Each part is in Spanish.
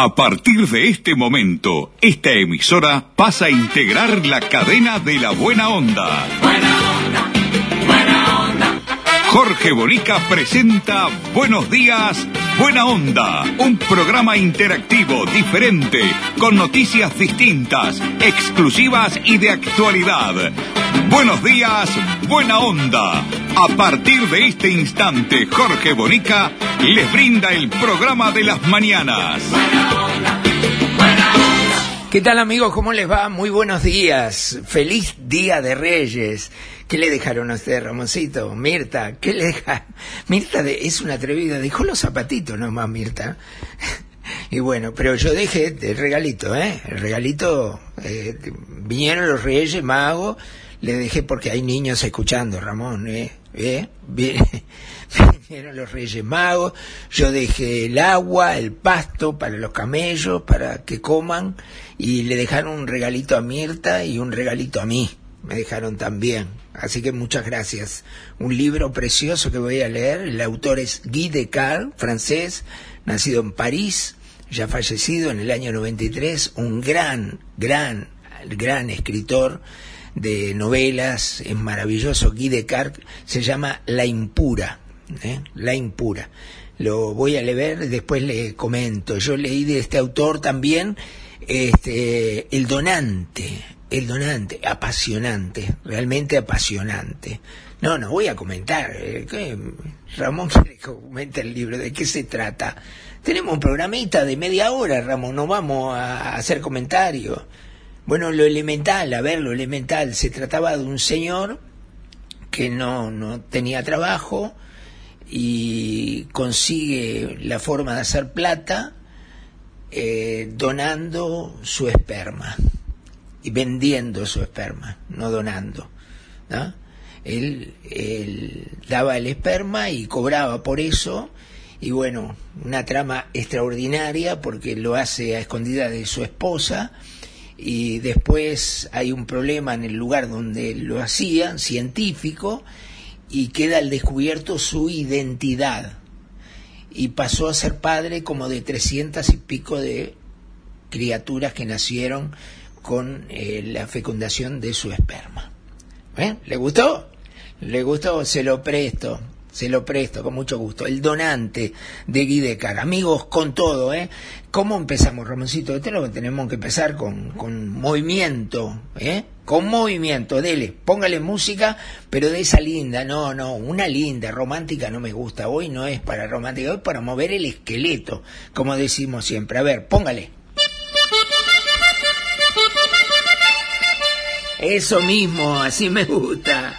A partir de este momento, esta emisora pasa a integrar la cadena de La Buena Onda. Buena Onda, Buena Onda. Jorge Bonica presenta Buenos Días, Buena Onda. Un programa interactivo, diferente, con noticias distintas, exclusivas y de actualidad. Buenos Días, Buena Onda. A partir de este instante, Jorge Bonica les brinda el programa de las mañanas. Buena onda, buena onda. ¿Qué tal, amigos? ¿Cómo les va? Muy buenos días. Feliz Día de Reyes. ¿Qué le dejaron a usted, Ramoncito? Mirta, ¿qué le dejaron? Mirta es una atrevida. Dejó los zapatitos nomás, Mirta. Y bueno, pero yo dejé el regalito, ¿eh? El regalito, vinieron los Reyes Magos. Le dejé porque hay niños escuchando, Ramón, Vinieron los Reyes Magos, yo dejé el agua, el pasto para los camellos, para que coman, y le dejaron un regalito a Mirta y un regalito a mí, me dejaron también. Así que muchas gracias. Un libro precioso que voy a leer, el autor es Guy des Cars, francés, nacido en París, ya fallecido en el año 93, un gran escritor de novelas, es maravilloso. Guy des Cars, se llama La Impura, La Impura. Lo voy a leer, después le comento. Yo leí de este autor también El Donante, apasionante, realmente apasionante. No voy a comentar. Ramón quiere que comente el libro, ¿de qué se trata? Tenemos un programita de media hora, Ramón, no vamos a hacer comentarios. Bueno, lo elemental, se trataba de un señor que no tenía trabajo y consigue la forma de hacer plata donando su esperma y vendiendo su esperma, no donando, ¿no? Él daba el esperma y cobraba por eso. Y bueno, una trama extraordinaria porque lo hace a escondida de su esposa. Y después hay un problema en el lugar donde lo hacían, científico, y queda al descubierto su identidad. Y pasó a ser padre como de 300 y pico de criaturas que nacieron con la fecundación de su esperma. ¿Le gustó? ¿Le gustó? Se lo presto, con mucho gusto. El Donante, de Guy des Cars. Amigos, con todo, ¿Cómo empezamos, Ramoncito? Esto es lo que tenemos que empezar con movimiento, Con movimiento, dele, póngale música, pero de esa linda, una linda, romántica no me gusta. Hoy no es para romántica, hoy es para mover el esqueleto, como decimos siempre. A ver, póngale. Eso mismo, así me gusta.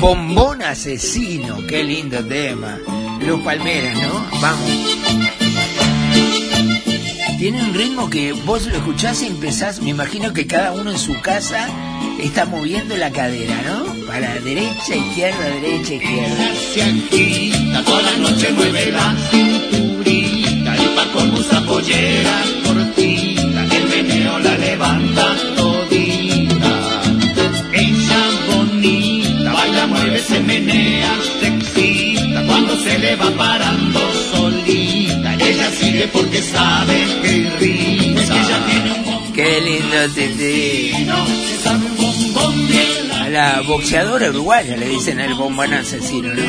Bombón Asesino, qué lindo tema. Los Palmeras, ¿no? Vamos. Tiene un ritmo que vos lo escuchás y empezás, me imagino que cada uno en su casa está moviendo la cadera, ¿no? Para derecha, izquierda, derecha, izquierda. Hacia aquí, toda la noche mueve la cinturita, el par con musa pollera cortita, el meneo la levanta todita. Ella bonita, baila, mueve, se menea, se excita cuando se le va parando solita. Ella sigue porque sabe que riza. Es que ella tiene un bombón. Qué lindo asesino. Se sabe un bombón bien. A la boxeadora uruguaya le dicen el bombón asesino, ¿no?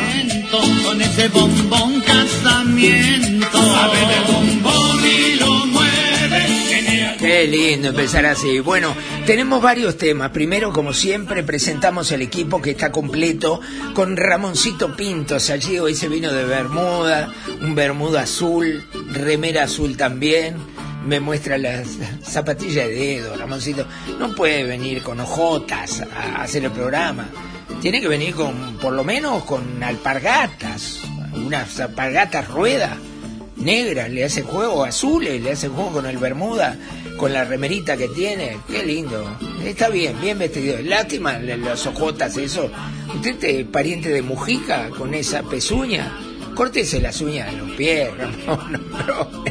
Con ese bombón casamiento. Sabe de bombón y lo mueve. Qué lindo empezar así. Bueno. Tenemos varios temas. Primero, como siempre, presentamos el equipo que está completo con Ramoncito Pintos. Allí hoy se vino de bermuda, un bermuda azul, remera azul también. Me muestra las zapatillas de dedo, Ramoncito. No puede venir con ojotas a hacer el programa. Tiene que venir con, por lo menos, con alpargatas. Unas alpargatas ruedas negras, le hace juego, azules, le hace juego con el bermuda, con la remerita que tiene. Qué lindo, está bien vestido. Lástima los ojotas, eso. Usted es pariente de Mujica con esa pezuña, córtese las uñas de los pies, Ramón, no,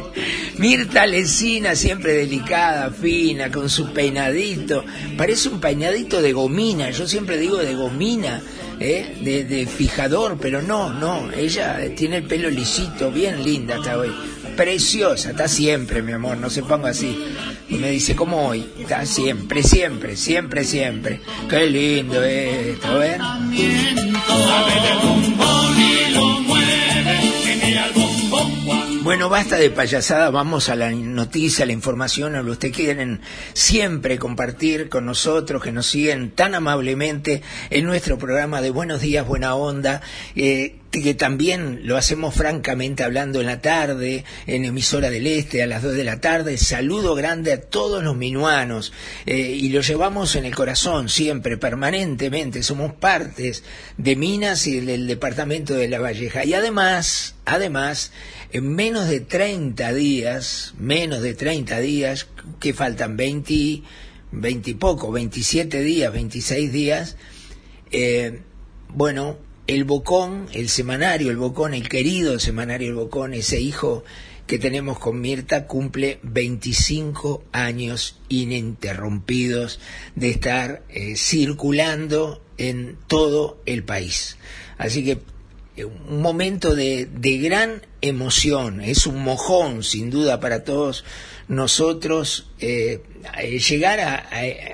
Mirta Lecina, siempre delicada, fina, con su peinadito. Parece un peinadito de gomina, yo siempre digo de gomina, de fijador, pero no. Ella tiene el pelo lisito, bien linda está hoy. Preciosa, está siempre, mi amor, no se ponga así. Me dice, ¿cómo hoy? Está siempre. Qué lindo esto, a ver. Bueno, basta de payasada, vamos a la noticia, a la información, a lo que quieren siempre compartir con nosotros, que nos siguen tan amablemente en nuestro programa de Buenos Días, Buena Onda, que también lo hacemos francamente hablando en la tarde, en Emisora del Este, a las 2 de la tarde. Saludo grande a todos los minuanos, y lo llevamos en el corazón siempre, permanentemente. Somos partes de Minas y del departamento de La Valleja. Y además, en menos de 30 días, que faltan 27 días, 26 días, El Bocón, el semanario El Bocón, el querido semanario El Bocón, ese hijo que tenemos con Mirta, cumple 25 años ininterrumpidos de estar circulando en todo el país. Así que un momento de gran emoción, es un mojón sin duda para todos nosotros llegar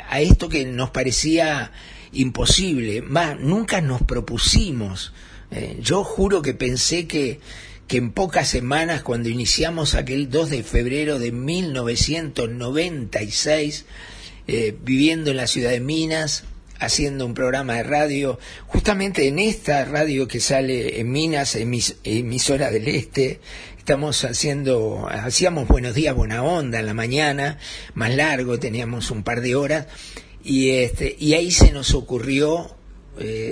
a esto que nos parecía imposible, más nunca nos propusimos. Yo juro que pensé que en pocas semanas, cuando iniciamos aquel 2 de febrero de 1996, viviendo en la ciudad de Minas, haciendo un programa de radio, justamente en esta radio que sale en Minas, Emisora del Este, hacíamos Buenos Días, Buena Onda en la mañana, más largo, teníamos un par de horas. Y ahí se nos ocurrió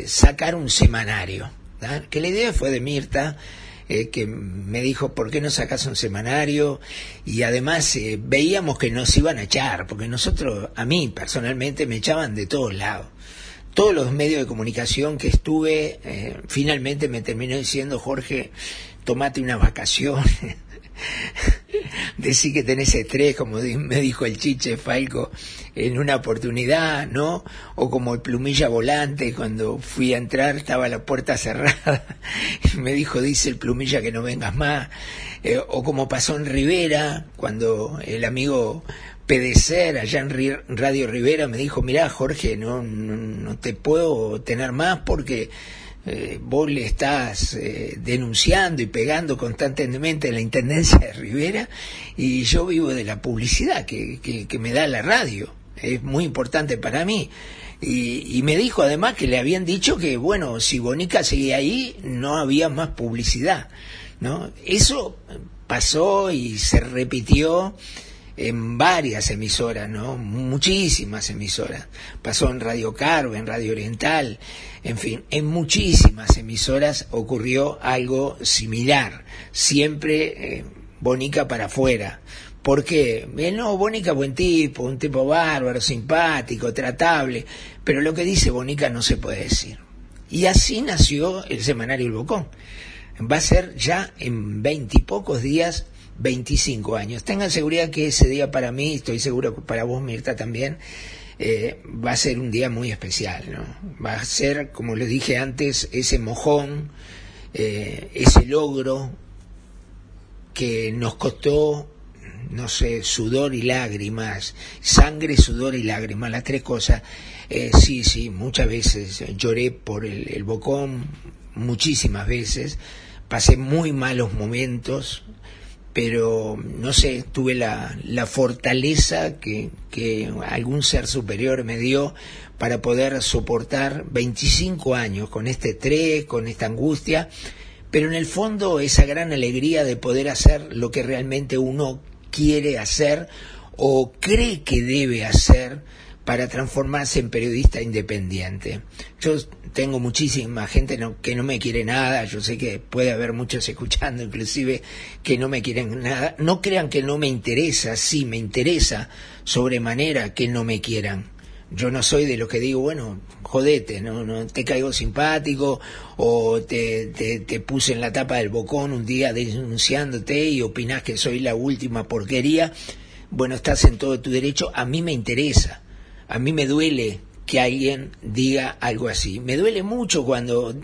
sacar un semanario, ¿tá? Que la idea fue de Mirta, que me dijo, ¿por qué no sacás un semanario? Y además veíamos que nos iban a echar, porque a mí personalmente me echaban de todos lados. Todos los medios de comunicación que estuve, finalmente me terminó diciendo, Jorge, tomate una vacación. Decir que tenés estrés, como me dijo el Chiche Falco en una oportunidad, ¿no? O como el Plumilla Volante, cuando fui a entrar estaba la puerta cerrada y me dijo, dice el Plumilla que no vengas más, o como pasó en Rivera, cuando el amigo Pedecer allá en Radio Rivera me dijo, mirá Jorge, no te puedo tener más porque vos le estás denunciando y pegando constantemente a la Intendencia de Rivera y yo vivo de la publicidad que me da la radio, es muy importante para mí. Y me dijo además que le habían dicho que si Bonica seguía ahí no había más publicidad, ¿no? Eso pasó y se repitió en varias emisoras, ¿no? Muchísimas emisoras. Pasó en Radio Carve, en Radio Oriental, en fin, en muchísimas emisoras ocurrió algo similar. Siempre Bonica para afuera. ¿Por qué? Bonica buen tipo, un tipo bárbaro, simpático, tratable, pero lo que dice Bonica no se puede decir. Y así nació el semanario El Bocón. Va a ser ya en 20 y pocos días 25 años. Tengan seguridad que ese día para mí, estoy seguro que para vos, Mirta, también, va a ser un día muy especial, ¿no? Va a ser, como les dije antes, ese mojón, ese logro que nos costó, no sé, sudor y lágrimas, sangre, sudor y lágrimas, las tres cosas. Sí, muchas veces lloré por el Bocón, muchísimas veces, pasé muy malos momentos, pero no sé, tuve la fortaleza que algún ser superior me dio para poder soportar 25 años con este estrés, con esta angustia, pero en el fondo esa gran alegría de poder hacer lo que realmente uno quiere hacer o cree que debe hacer para transformarse en periodista independiente. Yo tengo muchísima gente que no me quiere nada, yo sé que puede haber muchos escuchando, inclusive, que no me quieren nada. No crean que no me interesa, sí me interesa sobremanera que no me quieran. Yo no soy de los que digo, bueno, jodete, no te caigo simpático, o te puse en la tapa del Bocón un día denunciándote y opinás que soy la última porquería. Bueno, estás en todo tu derecho. A mí me interesa, a mí me duele que alguien diga algo así. Me duele mucho cuando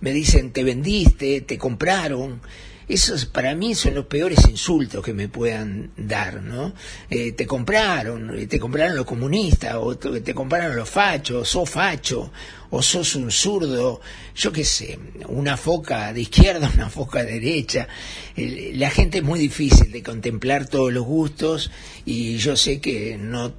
me dicen te vendiste, te compraron. Esos para mí son los peores insultos que me puedan dar, ¿no? Te compraron los comunistas, o te compraron los fachos, sos facho, o sos un zurdo, yo qué sé, una foca de izquierda, una foca de derecha. La gente es muy difícil de contemplar todos los gustos, y yo sé que no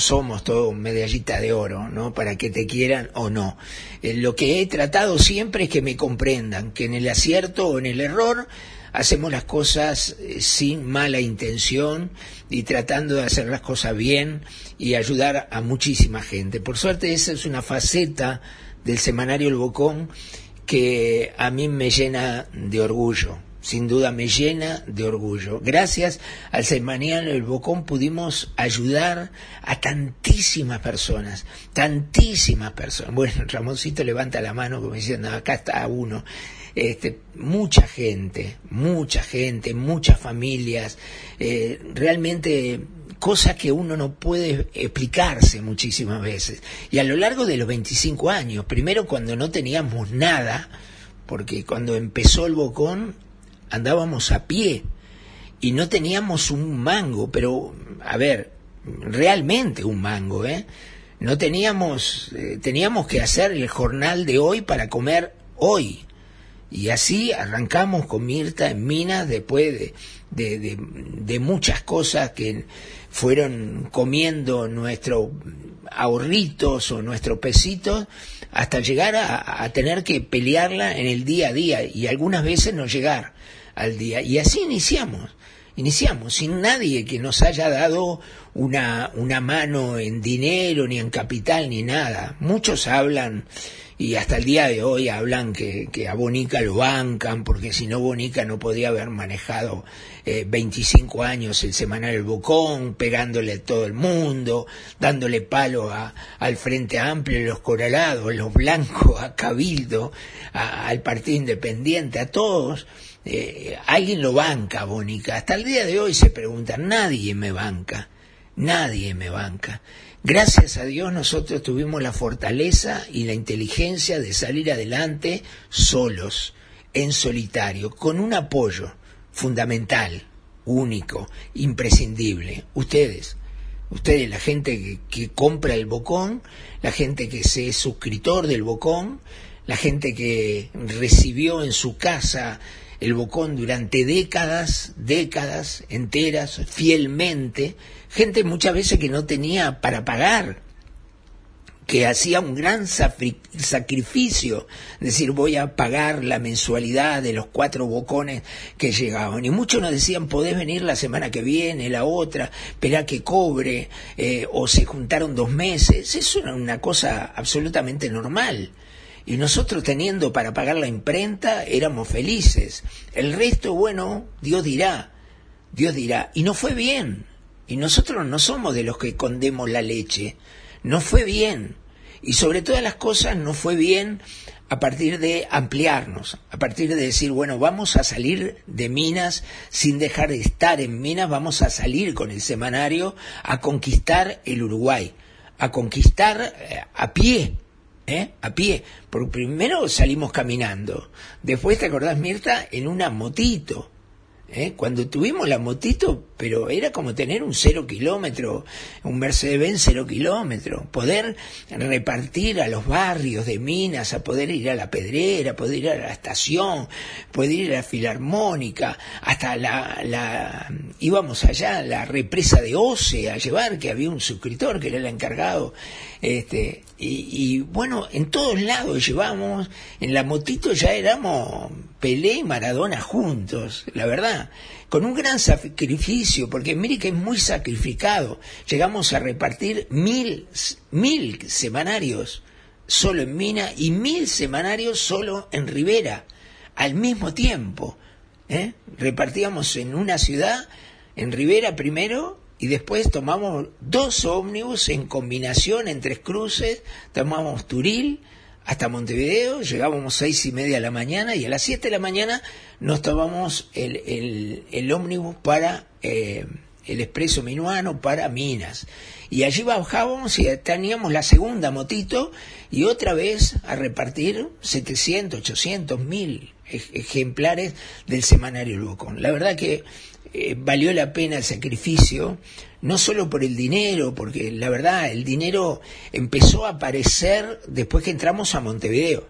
somos todos medallita de oro, ¿no? Para que te quieran o no. Lo que he tratado siempre es que me comprendan, que en el acierto o en el error hacemos las cosas sin mala intención y tratando de hacer las cosas bien y ayudar a muchísima gente. Por suerte, esa es una faceta del semanario El Bocón que a mí me llena de orgullo. Sin duda me llena de orgullo. Gracias al semanario El Bocón pudimos ayudar a tantísimas personas. Bueno, Ramoncito levanta la mano como diciendo, acá está uno. Mucha gente, muchas familias, realmente cosas que uno no puede explicarse muchísimas veces. Y a lo largo de los 25 años, primero cuando no teníamos nada, porque cuando empezó El Bocón andábamos a pie y no teníamos un mango, pero a ver, realmente un mango, no teníamos, teníamos que hacer el jornal de hoy para comer hoy, y así arrancamos con Mirta en Minas, después de muchas cosas que fueron comiendo nuestros ahorritos o nuestros pesitos, hasta llegar a tener que pelearla en el día a día, y algunas veces no llegar al día. Y así iniciamos sin nadie que nos haya dado una mano en dinero, ni en capital, ni nada. Muchos hablan, y hasta el día de hoy hablan que a Bonica lo bancan, porque si no Bonica no podía haber manejado 25 años el semanario El Bocón, pegándole a todo el mundo, dándole palo al Frente Amplio, los Corralados, los Blancos, a Cabildo, al Partido Independiente, a todos. Alguien lo banca, Bonica. Hasta el día de hoy se pregunta, nadie me banca. Gracias a Dios nosotros tuvimos la fortaleza y la inteligencia de salir adelante solos, en solitario, con un apoyo fundamental, único, imprescindible. Ustedes, la gente que compra El Bocón, la gente que se es suscriptor del Bocón, la gente que recibió en su casa El Bocón durante décadas enteras, fielmente, gente muchas veces que no tenía para pagar, que hacía un gran sacrificio, decir voy a pagar la mensualidad de los 4 bocones que llegaban, y muchos nos decían podés venir la semana que viene, la otra, esperá que cobre, o se juntaron 2 meses, eso era una cosa absolutamente normal. Y nosotros teniendo para pagar la imprenta éramos felices. El resto, bueno, Dios dirá. Y no fue bien. Y nosotros no somos de los que escondemos la leche. No fue bien. Y sobre todas las cosas no fue bien a partir de ampliarnos, a partir de decir, bueno, vamos a salir de Minas sin dejar de estar en Minas, vamos a salir con el semanario a conquistar el Uruguay, a conquistar a pie. Porque primero salimos caminando, después, ¿te acordás, Mirta? En una motito, cuando tuvimos la motito, pero era como tener un 0 kilómetro, un Mercedes-Benz 0 kilómetro, poder repartir a los barrios de Minas, a poder ir a la Pedrera, poder ir a la Estación, poder ir a la Filarmónica, hasta íbamos allá a la represa de Oce a llevar, que había un suscriptor que era el encargado, y bueno, en todos lados llevamos, en la motito ya éramos Pelé y Maradona juntos, la verdad, con un gran sacrificio, porque mire que es muy sacrificado. Llegamos a repartir 1000 semanarios solo en Mina y 1000 semanarios solo en Rivera, al mismo tiempo. Repartíamos en una ciudad, en Rivera primero, y después tomamos dos ómnibus en combinación en Tres Cruces, tomamos Turil hasta Montevideo, llegábamos 6:30 de la mañana y a las 7 de la mañana nos tomamos el ómnibus para el expreso minuano para Minas, y allí bajábamos y teníamos la segunda motito y otra vez a repartir 700, 800, 1000 ejemplares del semanario El Bocón. La verdad que valió la pena el sacrificio, no solo por el dinero, porque la verdad el dinero empezó a aparecer después que entramos a Montevideo.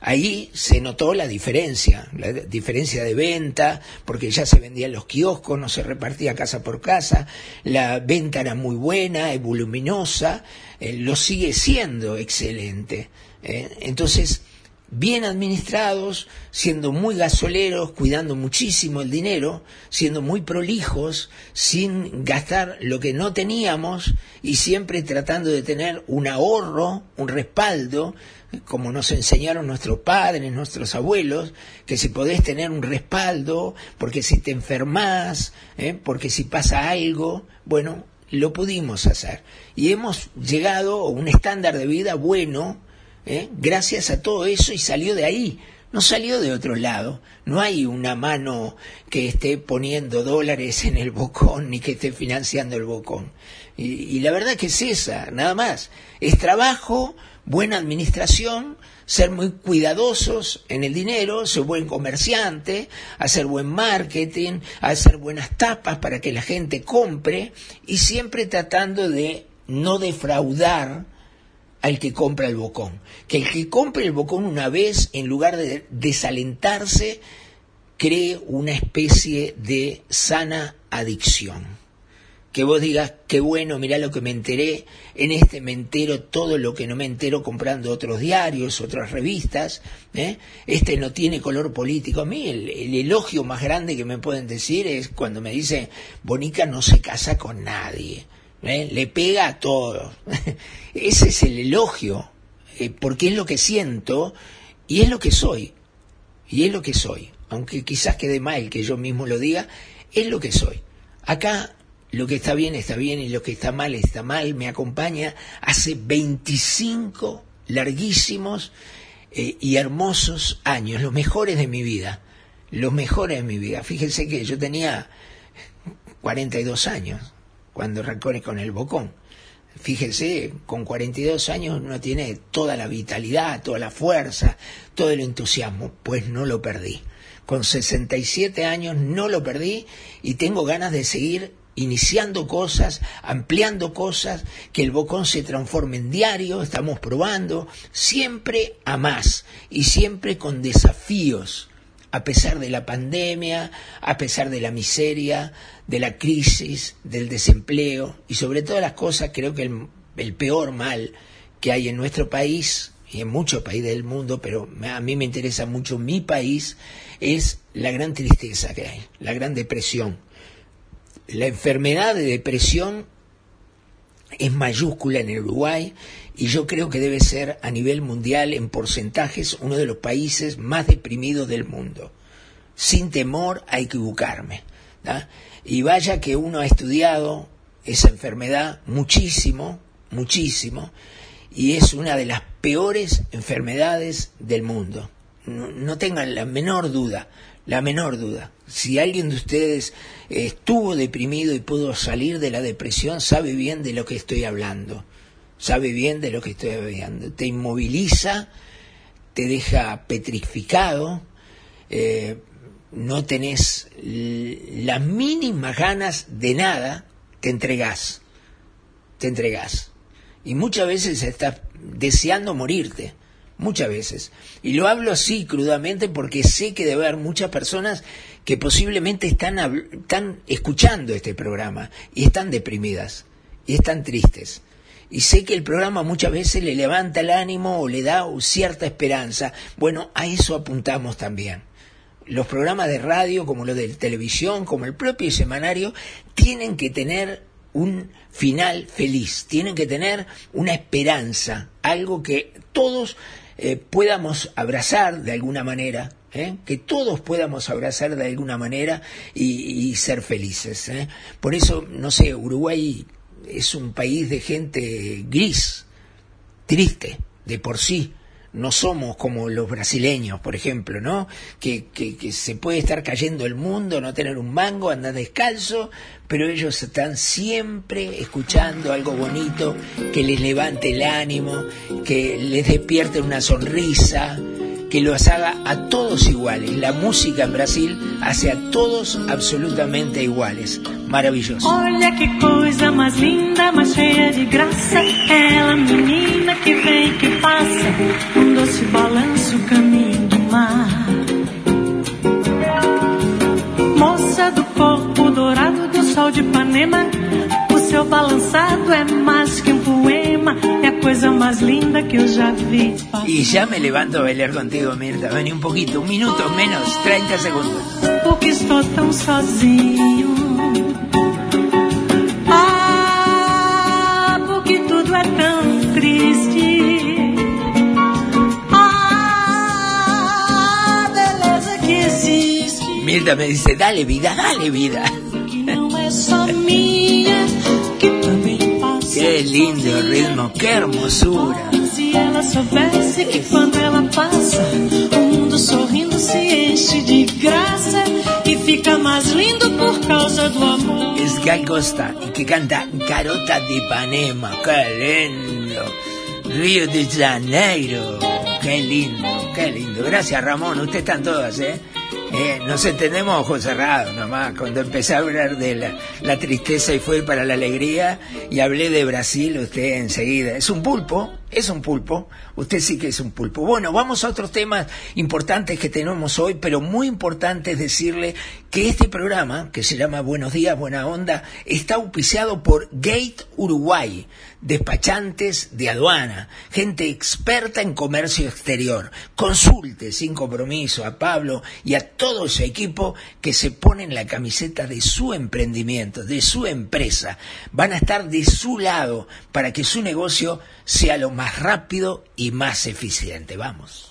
Ahí se notó la diferencia de venta, porque ya se vendían los kioscos, no se repartía casa por casa, la venta era muy buena, voluminosa, lo sigue siendo excelente. Entonces, bien administrados, siendo muy gasoleros, cuidando muchísimo el dinero, siendo muy prolijos, sin gastar lo que no teníamos y siempre tratando de tener un ahorro, un respaldo, como nos enseñaron nuestros padres, nuestros abuelos, que si podés tener un respaldo, porque si te enfermás, porque si pasa algo, bueno, lo pudimos hacer. Y hemos llegado a un estándar de vida bueno, gracias a todo eso, y salió de ahí, no salió de otro lado. No hay una mano que esté poniendo dólares en el Bocón ni que esté financiando el Bocón, y la verdad que es esa, nada más. Es trabajo, buena administración, ser muy cuidadosos en el dinero, ser buen comerciante, hacer buen marketing, hacer buenas tapas para que la gente compre, y siempre tratando de no defraudar al que compra el Bocón, que el que compre el Bocón una vez, en lugar de desalentarse, cree una especie de sana adicción, que vos digas, qué bueno, mirá lo que me enteré, en este me entero todo lo que no me entero comprando otros diarios, otras revistas, este no tiene color político. A mí el elogio más grande que me pueden decir es cuando me dicen, Bonica no se casa con nadie, le pega a todos. Ese es el elogio, porque es lo que siento y es lo que soy, aunque quizás quede mal que yo mismo lo diga, es lo que soy. Acá lo que está bien y lo que está mal, me acompaña hace 25 larguísimos y hermosos años, los mejores de mi vida. Fíjense que yo tenía 42 años cuando arranqué con el Bocón. Fíjense, con 42 años uno tiene toda la vitalidad, toda la fuerza, todo el entusiasmo, pues no lo perdí. Con 67 años no lo perdí y tengo ganas de seguir iniciando cosas, ampliando cosas, que el Bocón se transforme en diario, estamos probando, siempre a más y siempre con desafíos, a pesar de la pandemia, a pesar de la miseria, de la crisis, del desempleo, y sobre todas las cosas creo que el peor mal que hay en nuestro país, y en muchos países del mundo, pero a mí me interesa mucho mi país, es la gran tristeza que hay, la gran depresión. La enfermedad de depresión es mayúscula en el Uruguay, y yo creo que debe ser a nivel mundial, en porcentajes, uno de los países más deprimidos del mundo, sin temor a equivocarme, ¿da? Y vaya que uno ha estudiado esa enfermedad muchísimo, y es una de las peores enfermedades del mundo. No tengan la menor duda. Si alguien de ustedes estuvo deprimido y pudo salir de la depresión, sabe bien de lo que estoy hablando. Te inmoviliza, te deja petrificado, no tenés las mínimas ganas de nada, te entregás. Y muchas veces estás deseando morirte. Muchas veces, y lo hablo así crudamente porque sé que debe haber muchas personas que posiblemente están escuchando este programa y están deprimidas y están tristes, y sé que el programa muchas veces le levanta el ánimo o le da cierta esperanza. Bueno, a eso apuntamos también. Los programas de radio, como los de televisión, como el propio semanario, tienen que tener un final feliz, tienen que tener una esperanza, algo que todos podamos abrazar de alguna manera, que todos podamos abrazar de alguna manera y ser felices. Por eso, no sé, Uruguay es un país de gente gris, triste, de por sí. No somos como los brasileños, por ejemplo, ¿no? Que se puede estar cayendo el mundo, no tener un mango, andar descalzo, pero ellos están siempre escuchando algo bonito que les levante el ánimo, que les despierte una sonrisa, que los haga a todos iguales. La música en Brasil hace a todos absolutamente iguales. Maravilloso. Olha que coisa más linda, más cheia de graça, é a menina que vem que passa, doce balanço caminho do mar. Moça do corpo dourado do sol de Ipanema, o seu balançado é mais que um poema, é a coisa más linda que eu já vi. Y ya me levanto a bailar contigo, Mirta. Vení un poquito, un minuto menos, 30 segundos. Porque estou tão sozinho. Ah, porque tudo é tão triste. Ah, beleza que existe. Mirta me dice, dale vida, dale vida. Qué lindo ritmo, qué hermosura. Si ella supiese que cuando ella pasa, el mundo sonriendo se enche de gracia y fica más lindo por causa del amor. Es Guy Costa y que canta Garota de Ipanema, qué lindo. Río de Janeiro, qué lindo, qué lindo. Gracias, Ramón, ustedes están todas, ¿eh? Nos entendemos ojos cerrados nomás. Cuando empecé a hablar de la tristeza y fue para la alegría y hablé de Brasil, usted enseguida. Es un pulpo, es un pulpo. Usted sí que es un pulpo. Bueno, vamos a otros temas importantes que tenemos hoy, pero muy importante es decirle que este programa, que se llama Buenos Días, Buena Onda, está auspiciado por Gate Uruguay, despachantes de aduana, gente experta en comercio exterior. Consulte sin compromiso a Pablo y a todo su equipo que se ponen la camiseta de su emprendimiento, de su empresa. Van a estar de su lado para que su negocio sea lo más rápido y más eficiente. Vamos.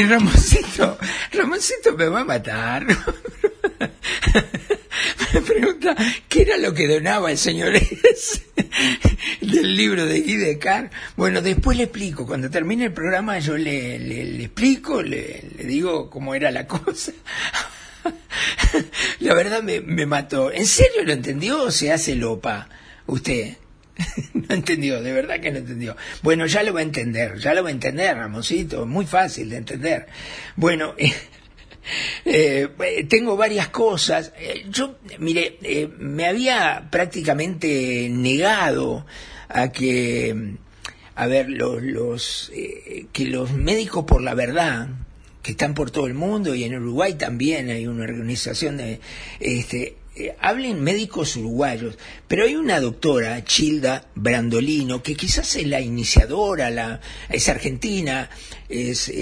Y Ramoncito me va a matar. Me pregunta, ¿qué era lo que donaba el señor ese del libro de Guy des Cars? Bueno, después le explico. Cuando termine el programa yo le explico, le digo cómo era la cosa. La verdad me mató. ¿En serio lo entendió o se hace lopa usted? No entendió, de verdad que no entendió. Bueno, ya lo va a entender, Ramoncito, muy fácil de entender. Bueno, tengo varias cosas. Yo, mire, me había prácticamente negado a que, a ver, que los médicos por la verdad, que están por todo el mundo y en Uruguay también hay una organización de... hablen médicos uruguayos, pero hay una doctora, Chinda Brandolino, que quizás es la iniciadora, es argentina, es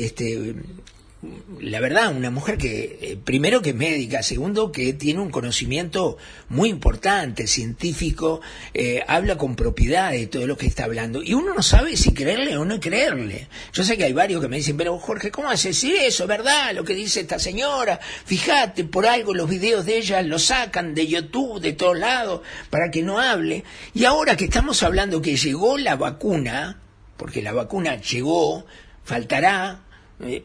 la verdad, una mujer que primero que es médica, segundo que tiene un conocimiento muy importante, científico, habla con propiedad de todo lo que está hablando y uno no sabe si creerle o no creerle. Yo sé que hay varios que me dicen, pero Jorge, ¿cómo vas a decir eso? ¿Verdad? Lo que dice esta señora, fíjate, por algo los videos de ella los sacan de YouTube, de todos lados, para que no hable. Y ahora que estamos hablando que llegó la vacuna, porque la vacuna llegó, faltará,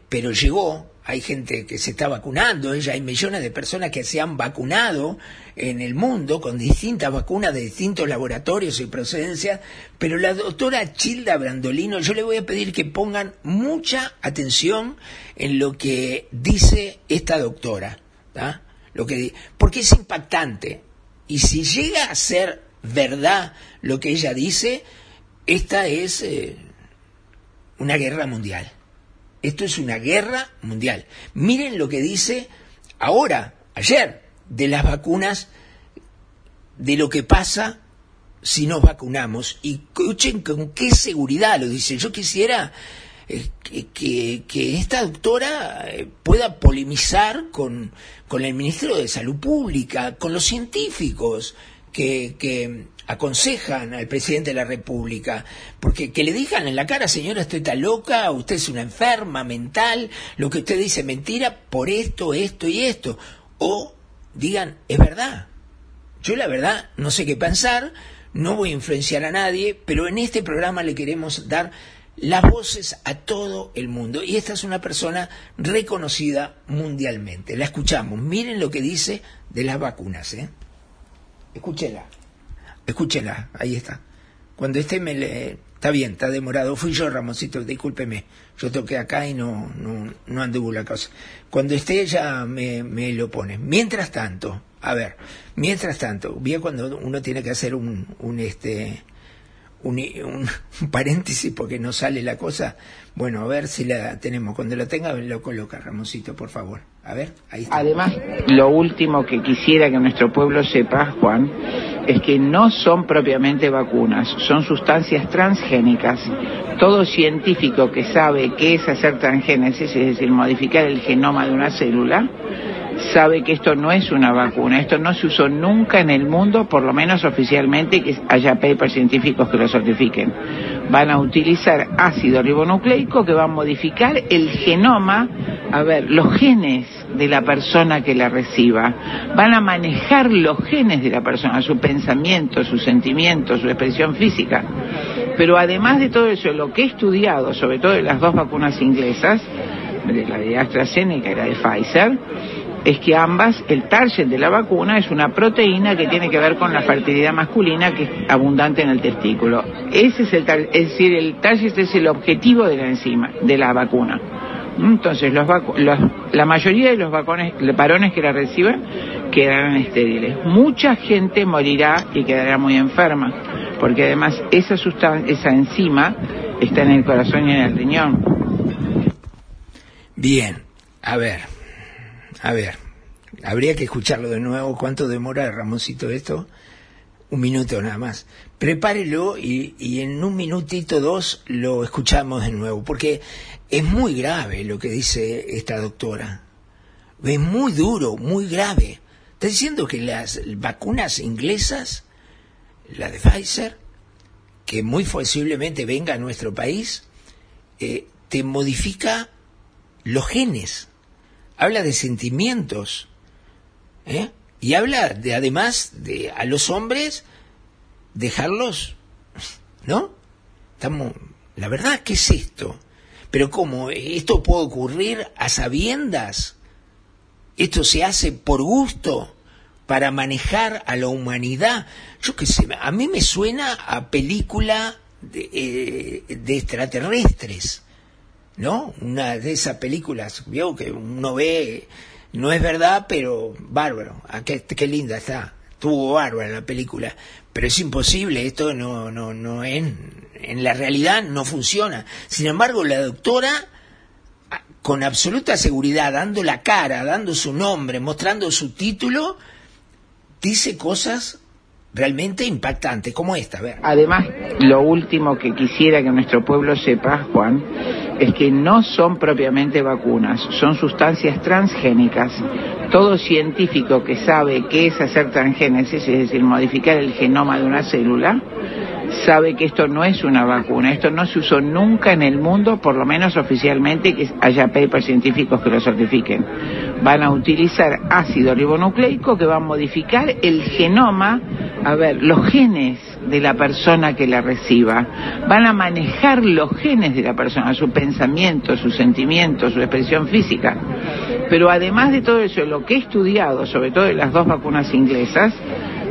pero llegó, hay gente que se está vacunando, ya hay millones de personas que se han vacunado en el mundo con distintas vacunas de distintos laboratorios y procedencias, pero la doctora Chinda Brandolino, yo le voy a pedir que pongan mucha atención en lo que dice esta doctora, ¿tá? Porque es impactante, y si llega a ser verdad lo que ella dice, esta es una guerra mundial. Esto es una guerra mundial. Miren lo que dice ahora, ayer, de las vacunas, de lo que pasa si nos vacunamos. Y escuchen con qué seguridad lo dicen. Yo quisiera que esta doctora pueda polemizar con el Ministro de Salud Pública, con los científicos que aconsejan al presidente de la República, porque que le digan en la cara, señora, usted está loca, usted es una enferma mental, lo que usted dice es mentira por esto, esto y esto, o digan, es verdad. Yo la verdad no sé qué pensar, no voy a influenciar a nadie, pero en este programa le queremos dar las voces a todo el mundo, y esta es una persona reconocida mundialmente. La escuchamos, miren lo que dice de las vacunas, ¿eh? Escúchela. Escúchela, ahí está. Cuando esté está bien, está demorado. Fui yo, Ramoncito, discúlpeme. Yo toqué acá y no anduvo la cosa. Cuando esté ya me lo pone. Mientras tanto, a ver, bien cuando uno tiene que hacer un paréntesis porque no sale la cosa. Bueno, a ver si la tenemos. Cuando lo tenga, lo coloca, Ramoncito, por favor. A ver, ahí está. Además, lo último que quisiera que nuestro pueblo sepa, Juan, es que no son propiamente vacunas, son sustancias transgénicas. Todo científico que sabe qué es hacer transgénesis, es decir, modificar el genoma de una célula, sabe que esto no es una vacuna. Esto no se usó nunca en el mundo, por lo menos oficialmente, que haya papers científicos que lo certifiquen. Van a utilizar ácido ribonucleico que va a modificar el genoma, los genes de la persona que la reciba. Van a manejar los genes de la persona, su pensamiento, sus sentimientos, su expresión física. Pero además de todo eso, lo que he estudiado, sobre todo de las dos vacunas inglesas, de la de AstraZeneca y la de Pfizer, es que ambas, el target de la vacuna es una proteína que tiene que ver con la fertilidad masculina, que es abundante en el testículo. Ese es el target, es decir, el target es el objetivo de la enzima, de la vacuna. Entonces, la mayoría de los varones que la reciban quedarán estériles. Mucha gente morirá y quedará muy enferma, porque además esa enzima está en el corazón y en el riñón. Bien, a ver, habría que escucharlo de nuevo. ¿Cuánto demora, Ramoncito, esto? Un minuto nada más. Prepárelo y en un minutito, dos, lo escuchamos de nuevo, porque es muy grave lo que dice esta doctora. Es muy duro, muy grave. Está diciendo que las vacunas inglesas, la de Pfizer, que muy posiblemente venga a nuestro país, te modifica los genes. Habla de sentimientos, ¿eh? Y habla de, además, de a los hombres dejarlos, ¿no? Estamos, la verdad, ¿qué es esto? Pero ¿cómo? ¿Esto puede ocurrir a sabiendas? ¿Esto se hace por gusto para manejar a la humanidad? Yo qué sé, a mí me suena a película de extraterrestres, ¿no? Una de esas películas, ¿vio? Que uno ve, no es verdad, pero bárbaro. Qué linda está, estuvo bárbara la película, pero es imposible, esto no en la realidad no funciona. Sin embargo, la doctora, con absoluta seguridad, dando la cara, dando su nombre, mostrando su título, dice cosas realmente impactantes, como esta, a ver. Además, lo último que quisiera que nuestro pueblo sepa, Juan, es que no son propiamente vacunas, son sustancias transgénicas. Todo científico que sabe qué es hacer transgénesis, es decir, modificar el genoma de una célula, sabe que esto no es una vacuna. Esto no se usó nunca en el mundo, por lo menos oficialmente, que haya papers científicos que lo certifiquen. Van a utilizar ácido ribonucleico que va a modificar el genoma, los genes de la persona que la reciba. Van a manejar los genes de la persona, su pensamiento, sus sentimientos, su expresión física. Pero además de todo eso, lo que he estudiado, sobre todo de las dos vacunas inglesas,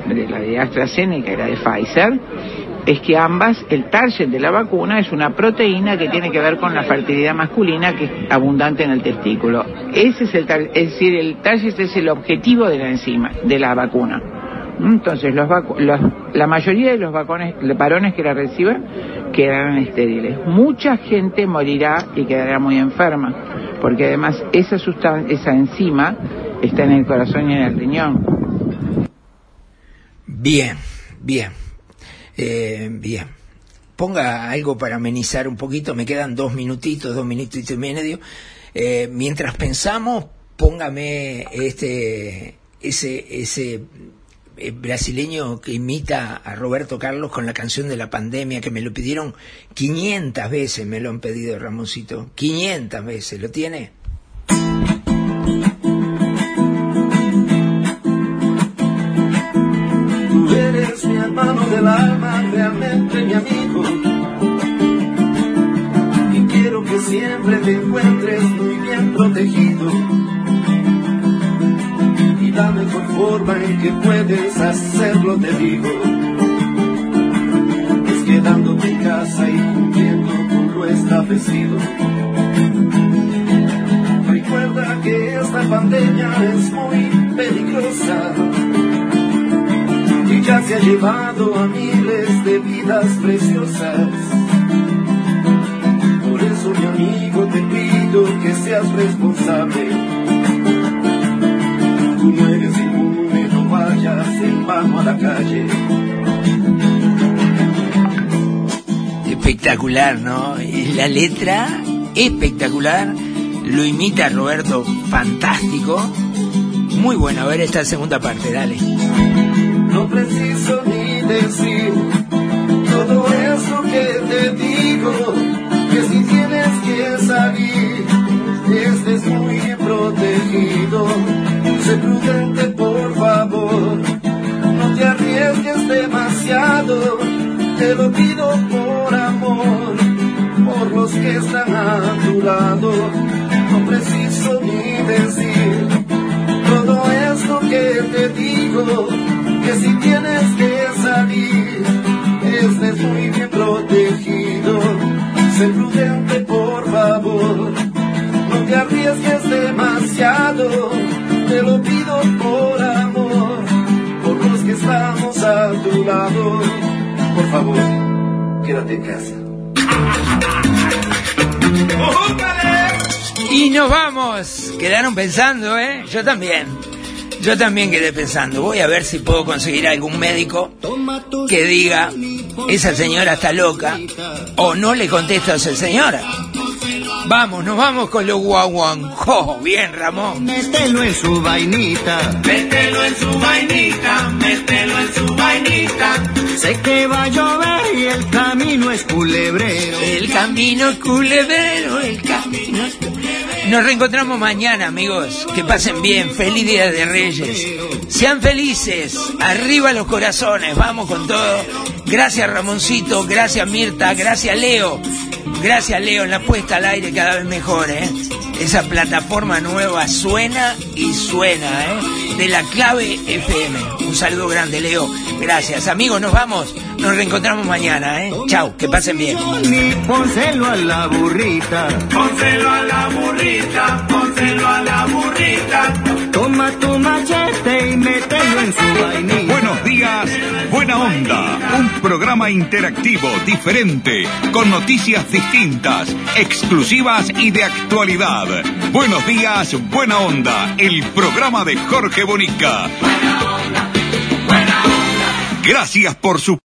de la de AstraZeneca y la de Pfizer, es que ambas, el target de la vacuna es una proteína que tiene que ver con la fertilidad masculina, que es abundante en el testículo. Ese es el target, es decir, el target es el objetivo de la enzima, de la vacuna. Entonces, la mayoría de los varones que la reciban quedarán estériles. Mucha gente morirá y quedará muy enferma, porque además esa enzima está en el corazón y en el riñón. Bien. Ponga algo para amenizar un poquito, me quedan dos minutitos y medio. Mientras pensamos, póngame ese brasileño que imita a Roberto Carlos con la canción de la pandemia, que me lo pidieron 500 veces, me lo han pedido, Ramoncito, 500 veces, ¿lo tiene? Tú eres mi hermano del alma, realmente mi amigo, y quiero que siempre te encuentres muy bien protegido. La mejor forma en que puedes hacerlo, te digo, es quedándote en casa y cumpliendo con lo establecido. Recuerda que esta pandemia es muy peligrosa y ya se ha llevado a miles de vidas preciosas. Por eso, mi amigo, te pido que seas responsable. Tú no eres inmune, no vayas en vano a la calle. Espectacular, ¿no? La letra espectacular, lo imita Roberto, fantástico. Muy bueno, a ver esta segunda parte, dale. No preciso ni decir todo eso que te digo, que si tienes que salir, estés muy protegido. Sé prudente, por favor, no te arriesgues demasiado, te lo pido por amor, por los que están a tu lado. No preciso ni decir todo esto que te digo, que si tienes que salir, estés muy bien protegido. Sé prudente, por favor, no te arriesgues demasiado. Te lo pido por amor, por los que estamos a tu lado. Por favor, quédate en casa. Y nos vamos. Quedaron pensando, ¿eh? Yo también quedé pensando. Voy a ver si puedo conseguir algún médico que diga, esa señora está loca, o no le contesto a esa señora. Vamos, nos vamos con los guaguancó. Bien, Ramón. Mételo en su vainita. Mételo en su vainita. Mételo en su vainita. Sé que va a llover y el camino es culebrero. El camino es culebrero. El camino es culebrero. Nos reencontramos mañana, amigos. Que pasen bien. Feliz Día de Reyes. Sean felices. Arriba los corazones. Vamos con todo. Gracias, Ramoncito. Gracias, Mirta. Gracias, Leo. Gracias, Leo, en la puesta al aire cada vez mejor, ¿eh? Esa plataforma nueva suena y suena, ¿eh? De La Clave FM. Un saludo grande, Leo. Gracias. Amigos, nos vamos. Nos reencontramos mañana, ¿eh? Chau, que pasen bien. Pónselo a la burrita. Pónselo a la burrita. Pónselo a la burrita. Toma tu machete y mételo en su vainilla. Buenos días, buena onda. Un programa interactivo, diferente, con noticias distintas, exclusivas y de actualidad. Buenos días, buena onda. El programa de Jorge Bonica. Buena onda, buena onda. Gracias por su